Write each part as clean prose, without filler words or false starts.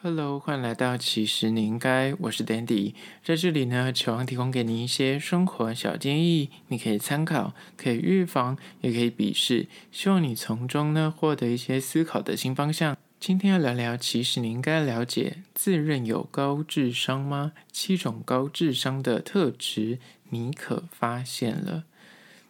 Hello， 欢迎来到其实你应该，我是 Dandy， 在这里呢，期望提供给你一些生活小建议，你可以参考，可以预防，也可以鄙视，希望你从中呢获得一些思考的新方向。今天要聊聊，其实你应该了解，自认有高智商吗？7种高智商的特质，你可发现了？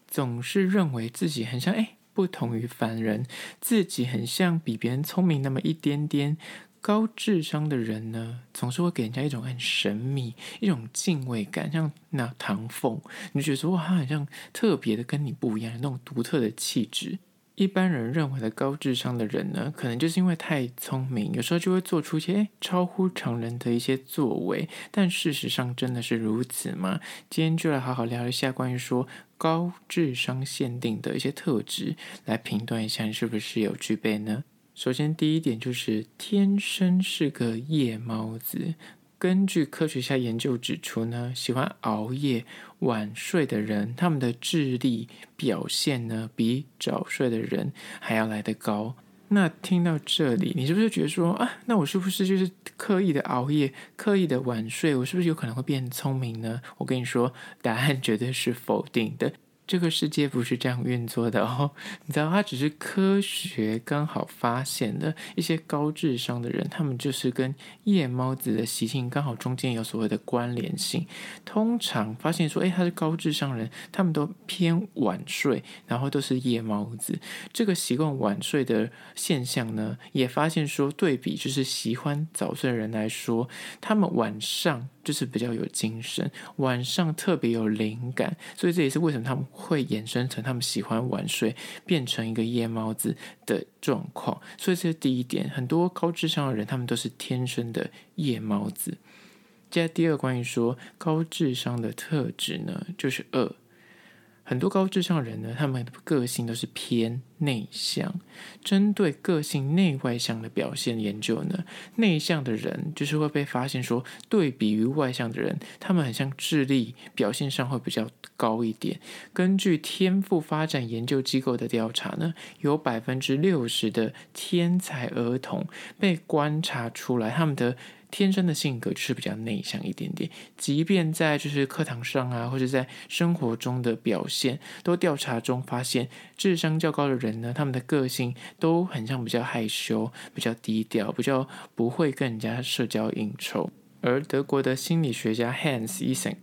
总是认为自己很像不同于凡人，自己很像比别人聪明那么一点点。高智商的人呢，总是会给人家一种很神秘、一种敬畏感，像那唐凤，你就觉得哇，他好像特别的跟你不一样，那种独特的气质。一般人认为的高智商的人呢，可能就是因为太聪明，有时候就会做出一些超乎常人的一些作为，但事实上真的是如此吗？今天就来好好聊一下关于说高智商限定的一些特质，来评断一下你是不是有具备呢？首先第一点就是天生是个夜猫子。根据科学家研究指出呢，喜欢熬夜晚睡的人，他们的智力表现呢比早睡的人还要来得高。那听到这里，你是不是觉得说啊，那我是不是就是刻意的熬夜，刻意的晚睡，我是不是有可能会变聪明呢？我跟你说，答案绝对是否定的。这个世界不是这样运作的哦，你知道，它只是科学刚好发现的一些高智商的人，他们就是跟夜猫子的习性刚好中间有所谓的关联性。通常发现说，他是高智商人，他们都偏晚睡，然后都是夜猫子。这个习惯晚睡的现象呢，也发现说，对比就是喜欢早睡的人来说，他们晚上就是比较有精神，晚上特别有灵感，所以这也是为什么他们会衍生成他们喜欢晚睡，变成一个夜猫子的状况。所以这是第一点，很多高智商的人他们都是天生的夜猫子。接下来第二，关于说高智商的特质呢，就是2。很多高智商人呢，他们的个性都是偏内向。针对个性内外向的表现研究呢，内向的人就是会被发现说，对比于外向的人，他们很像智力表现上会比较高一点。根据天赋发展研究机构的调查呢，有 60% 的天才儿童被观察出来，他们的天生的性格就是比较内向一点点，即便在就是课堂上啊，或者在生活中的表现，都调查中发现智商较高的人呢，他们的个性都很像比较害羞、比较低调、比较不会跟人家社交应酬。而德国的心理学家 Hans Eysenck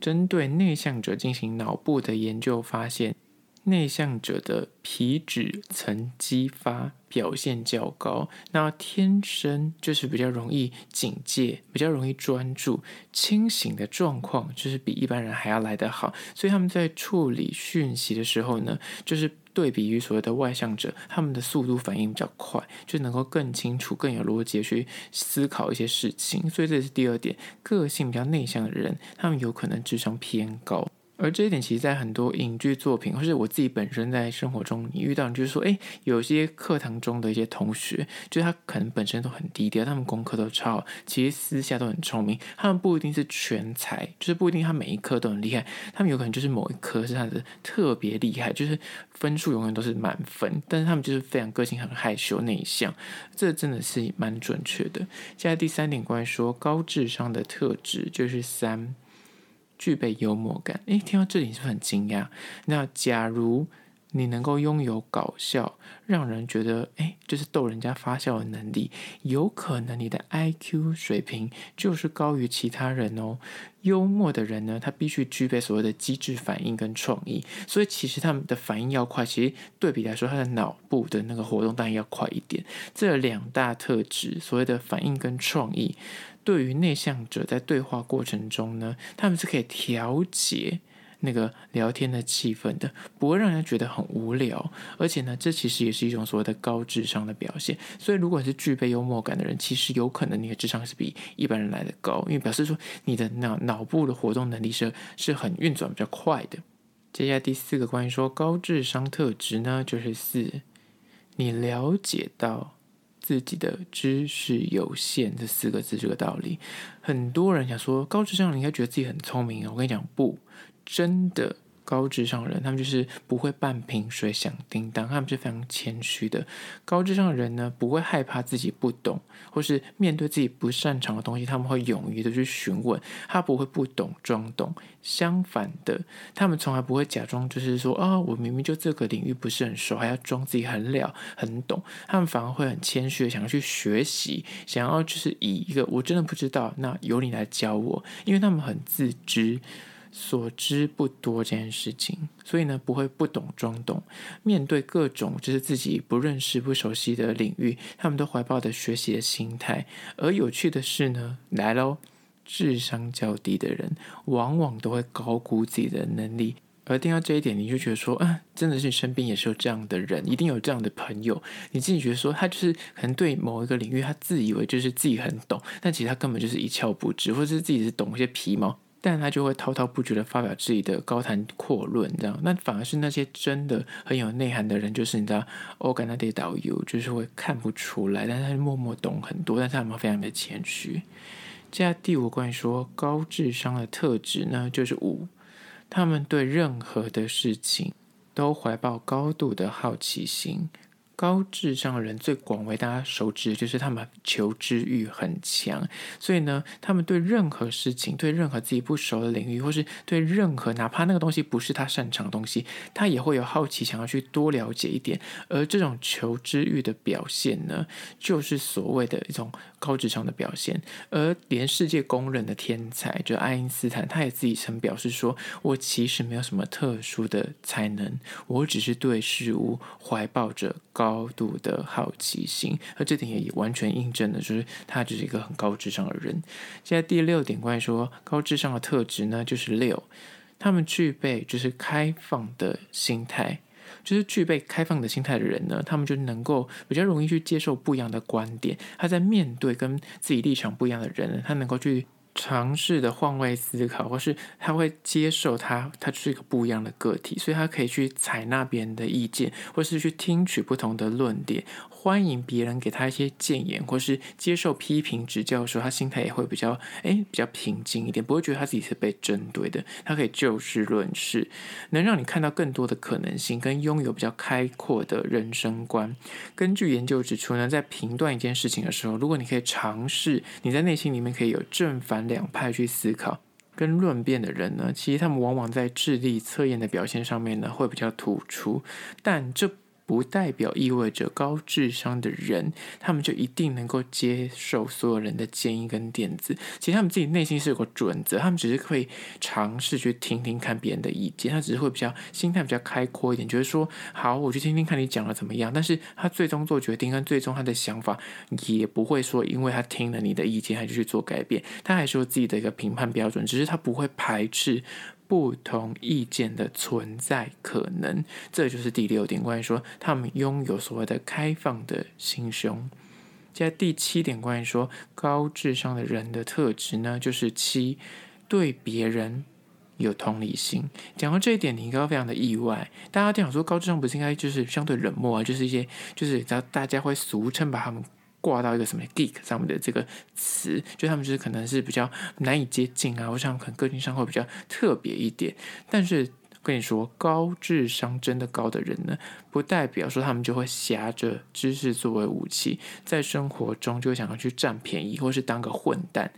针对内向者进行脑部的研究发现，内向者的皮质层激发表现较高，那天生就是比较容易警戒，比较容易专注，清醒的状况就是比一般人还要来得好，所以他们在处理讯息的时候呢，就是对比于所谓的外向者，他们的速度反应比较快，就能够更清楚、更有逻辑去思考一些事情。所以这是第2点，个性比较内向的人，他们有可能智商偏高。而这一点其实在很多影剧作品，或是我自己本身在生活中，你遇到你就是说，有些课堂中的一些同学，就是他可能本身都很低调，他们功课都超好，其实私下都很聪明，他们不一定是全才，就是不一定他每一科都很厉害，他们有可能就是某一科是他的特别厉害，就是分数永远都是满分，但是他们就是非常个性很害羞内向，这真的是蛮准确的。接下来第3点，关于说高智商的特质就是3。具备幽默感。听到这里是不是很惊讶？那假如你能够拥有搞笑，让人觉得就是逗人家发笑的能力，有可能你的 IQ 水平就是高于其他人哦。幽默的人呢，他必须具备所谓的机智反应跟创意，所以其实他们的反应要快，其实对比来说，他的脑部的那个活动当然要快一点。这2大特质，所谓的反应跟创意，对于内向者在对话过程中呢，他们是可以调节那个聊天的气氛的，不会让人觉得很无聊，而且呢，这其实也是一种所谓的高智商的表现。所以如果是具备幽默感的人，其实有可能你的智商是比一般人来的高，因为表示说你的脑部的活动能力是很运转比较快的。接下来第4个，关于说高智商特质呢，就是4，你了解到自己的知识有限，这4个字这个道理。很多人想说高智商人应该觉得自己很聪明，我跟你讲不，真的高智商的人，他们就是不会半瓶水响叮当，他们是非常谦虚的。高智商的人呢，不会害怕自己不懂，或是面对自己不擅长的东西，他们会勇于的去询问，他不会不懂装懂。相反的，他们从来不会假装，就是说啊、哦，我明明就这个领域不是很熟，还要装自己很了很懂。他们反而会很谦虚的想要去学习，想要就是以一个我真的不知道，那由你来教我，因为他们很自知。所知不多这件事情，所以呢不会不懂装懂，面对各种就是自己不认识不熟悉的领域，他们都怀抱着学习的心态。而有趣的是呢，来咯，智商较低的人往往都会高估自己的能力，而听到这一点你就觉得说啊，真的是你身边也是有这样的人，一定有这样的朋友，你自己觉得说他就是可能对某一个领域他自以为就是自己很懂，但其实他根本就是一窍不知，或者是自己是懂一些皮毛，但他就会滔滔不绝的发表自己的高谈阔论，这样，那反而是那些真的很有内涵的人，就是你知道，我跟他对导游，就是会看不出来，但是他默默懂很多，但是他们非常的谦虚。接下来第五关于说高智商的特质呢，就是5，他们对任何的事情都怀抱高度的好奇心。高智商的人最广为大家熟知的就是他们求知欲很强，所以呢他们对任何事情，对任何自己不熟的领域，或是对任何哪怕那个东西不是他擅长的东西，他也会有好奇想要去多了解一点。而这种求知欲的表现呢，就是所谓的一种高智商的表现。而连世界公认的天才就爱因斯坦，他也自己曾表示说，我其实没有什么特殊的才能，我只是对事物怀抱着高度的好奇心，而这点也完全印证了，就是他就是一个很高智商的人。现在第6点关于说高智商的特质呢，就是6，他们具备就是开放的心态。就是具备开放的心态的人呢，他们就能够比较容易去接受不一样的观点，他在面对跟自己立场不一样的人，他能够去尝试的换位思考，或是他会接受他是一个不一样的个体，所以他可以去采纳别人的意见，或是去听取不同的论点，欢迎别人给他一些建言，或是接受批评指教的时候，他心态也会比较平静一点，不会觉得他自己是被针对的，他可以就事论事，能让你看到更多的可能性，跟拥有比较开阔的人生观。根据研究指出呢，在评断一件事情的时候，如果你可以尝试，你在内心里面可以有正反两派去思考跟论辩的人呢，其实他们往往在智力测验的表现上面呢会比较突出，但这不代表意味着高智商的人他们就一定能够接受所有人的建议跟点子，其实他们自己内心是有个准则，他们只是会尝试去听听看别人的意见，他只是会比较心态比较开阔一点，觉得说好，我去听听看你讲的怎么样，但是他最终做决定跟最终他的想法也不会说因为他听了你的意见他就去做改变，他还是有自己的一个评判标准，只是他不会排斥不同意见的存在可能。这就是第6点关于说他们拥有所谓的开放的心胸。接下来第7点关于说高智商的人的特质呢，就是7，对别人有同理心。讲到这一点你应该非常的意外，大家都想说高智商不是应该就是相对冷漠啊，就是一些就是大家会俗称把他们挂到一个什么 geek 上面的这个词，就他们就是可能是比较难以接近啊，或者他们可能个性上会比较特别一点。但是跟你说，高智商真的高的人呢，不代表说他们就会挟着知识作为武器，在生活中就想要去占便宜或是当个混蛋。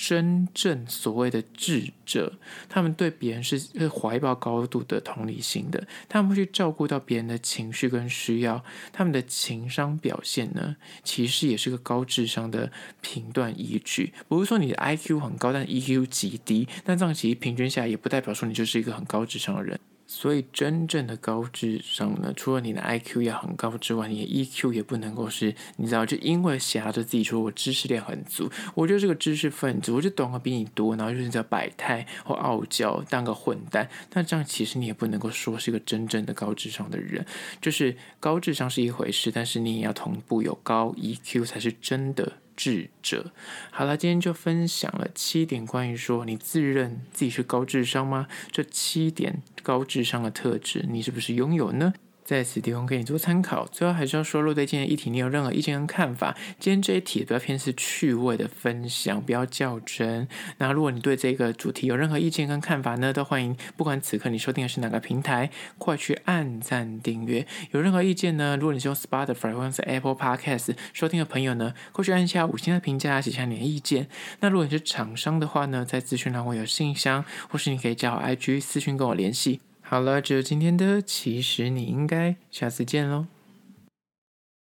真正所谓的智者，他们对别人是怀抱高度的同理心的，他们会去照顾到别人的情绪跟需要，他们的情商表现呢，其实也是个高智商的评断依据。不是说你的 IQ 很高但 EQ 极低，那这样其实平均下来也不代表说你就是一个很高智商的人。所以真正的高智商呢，除了你的 IQ 要很高之外，你的 EQ 也不能够是你知道就因为挟着自己说我知识量很足，我就是个知识分子，我就懂得比你多，然后就是在摆态或傲娇当个混蛋，那这样其实你也不能够说是一个真正的高智商的人。就是高智商是一回事，但是你也要同步有高 EQ 才是真的智者。好了，今天就分享了7点关于说你自认自己是高智商吗？这7点高智商的特质，你是不是拥有呢？在此提供给你做参考。最后还是要说，若对今天的议题你有任何意见跟看法，今天这一题比较偏是趣味的分享，不要较真。那如果你对这个主题有任何意见跟看法呢，都欢迎不管此刻你收听的是哪个平台，快去按赞订阅。有任何意见呢，如果你是用 Spotify 或者是 Apple Podcast 收听的朋友呢，快去按下5星的评价，写下你的意见。那如果你是厂商的话呢，在资讯栏我有信箱，或是你可以加我 IG 私讯跟我联系。好了，这就是今天的，其实你应该，下次见咯。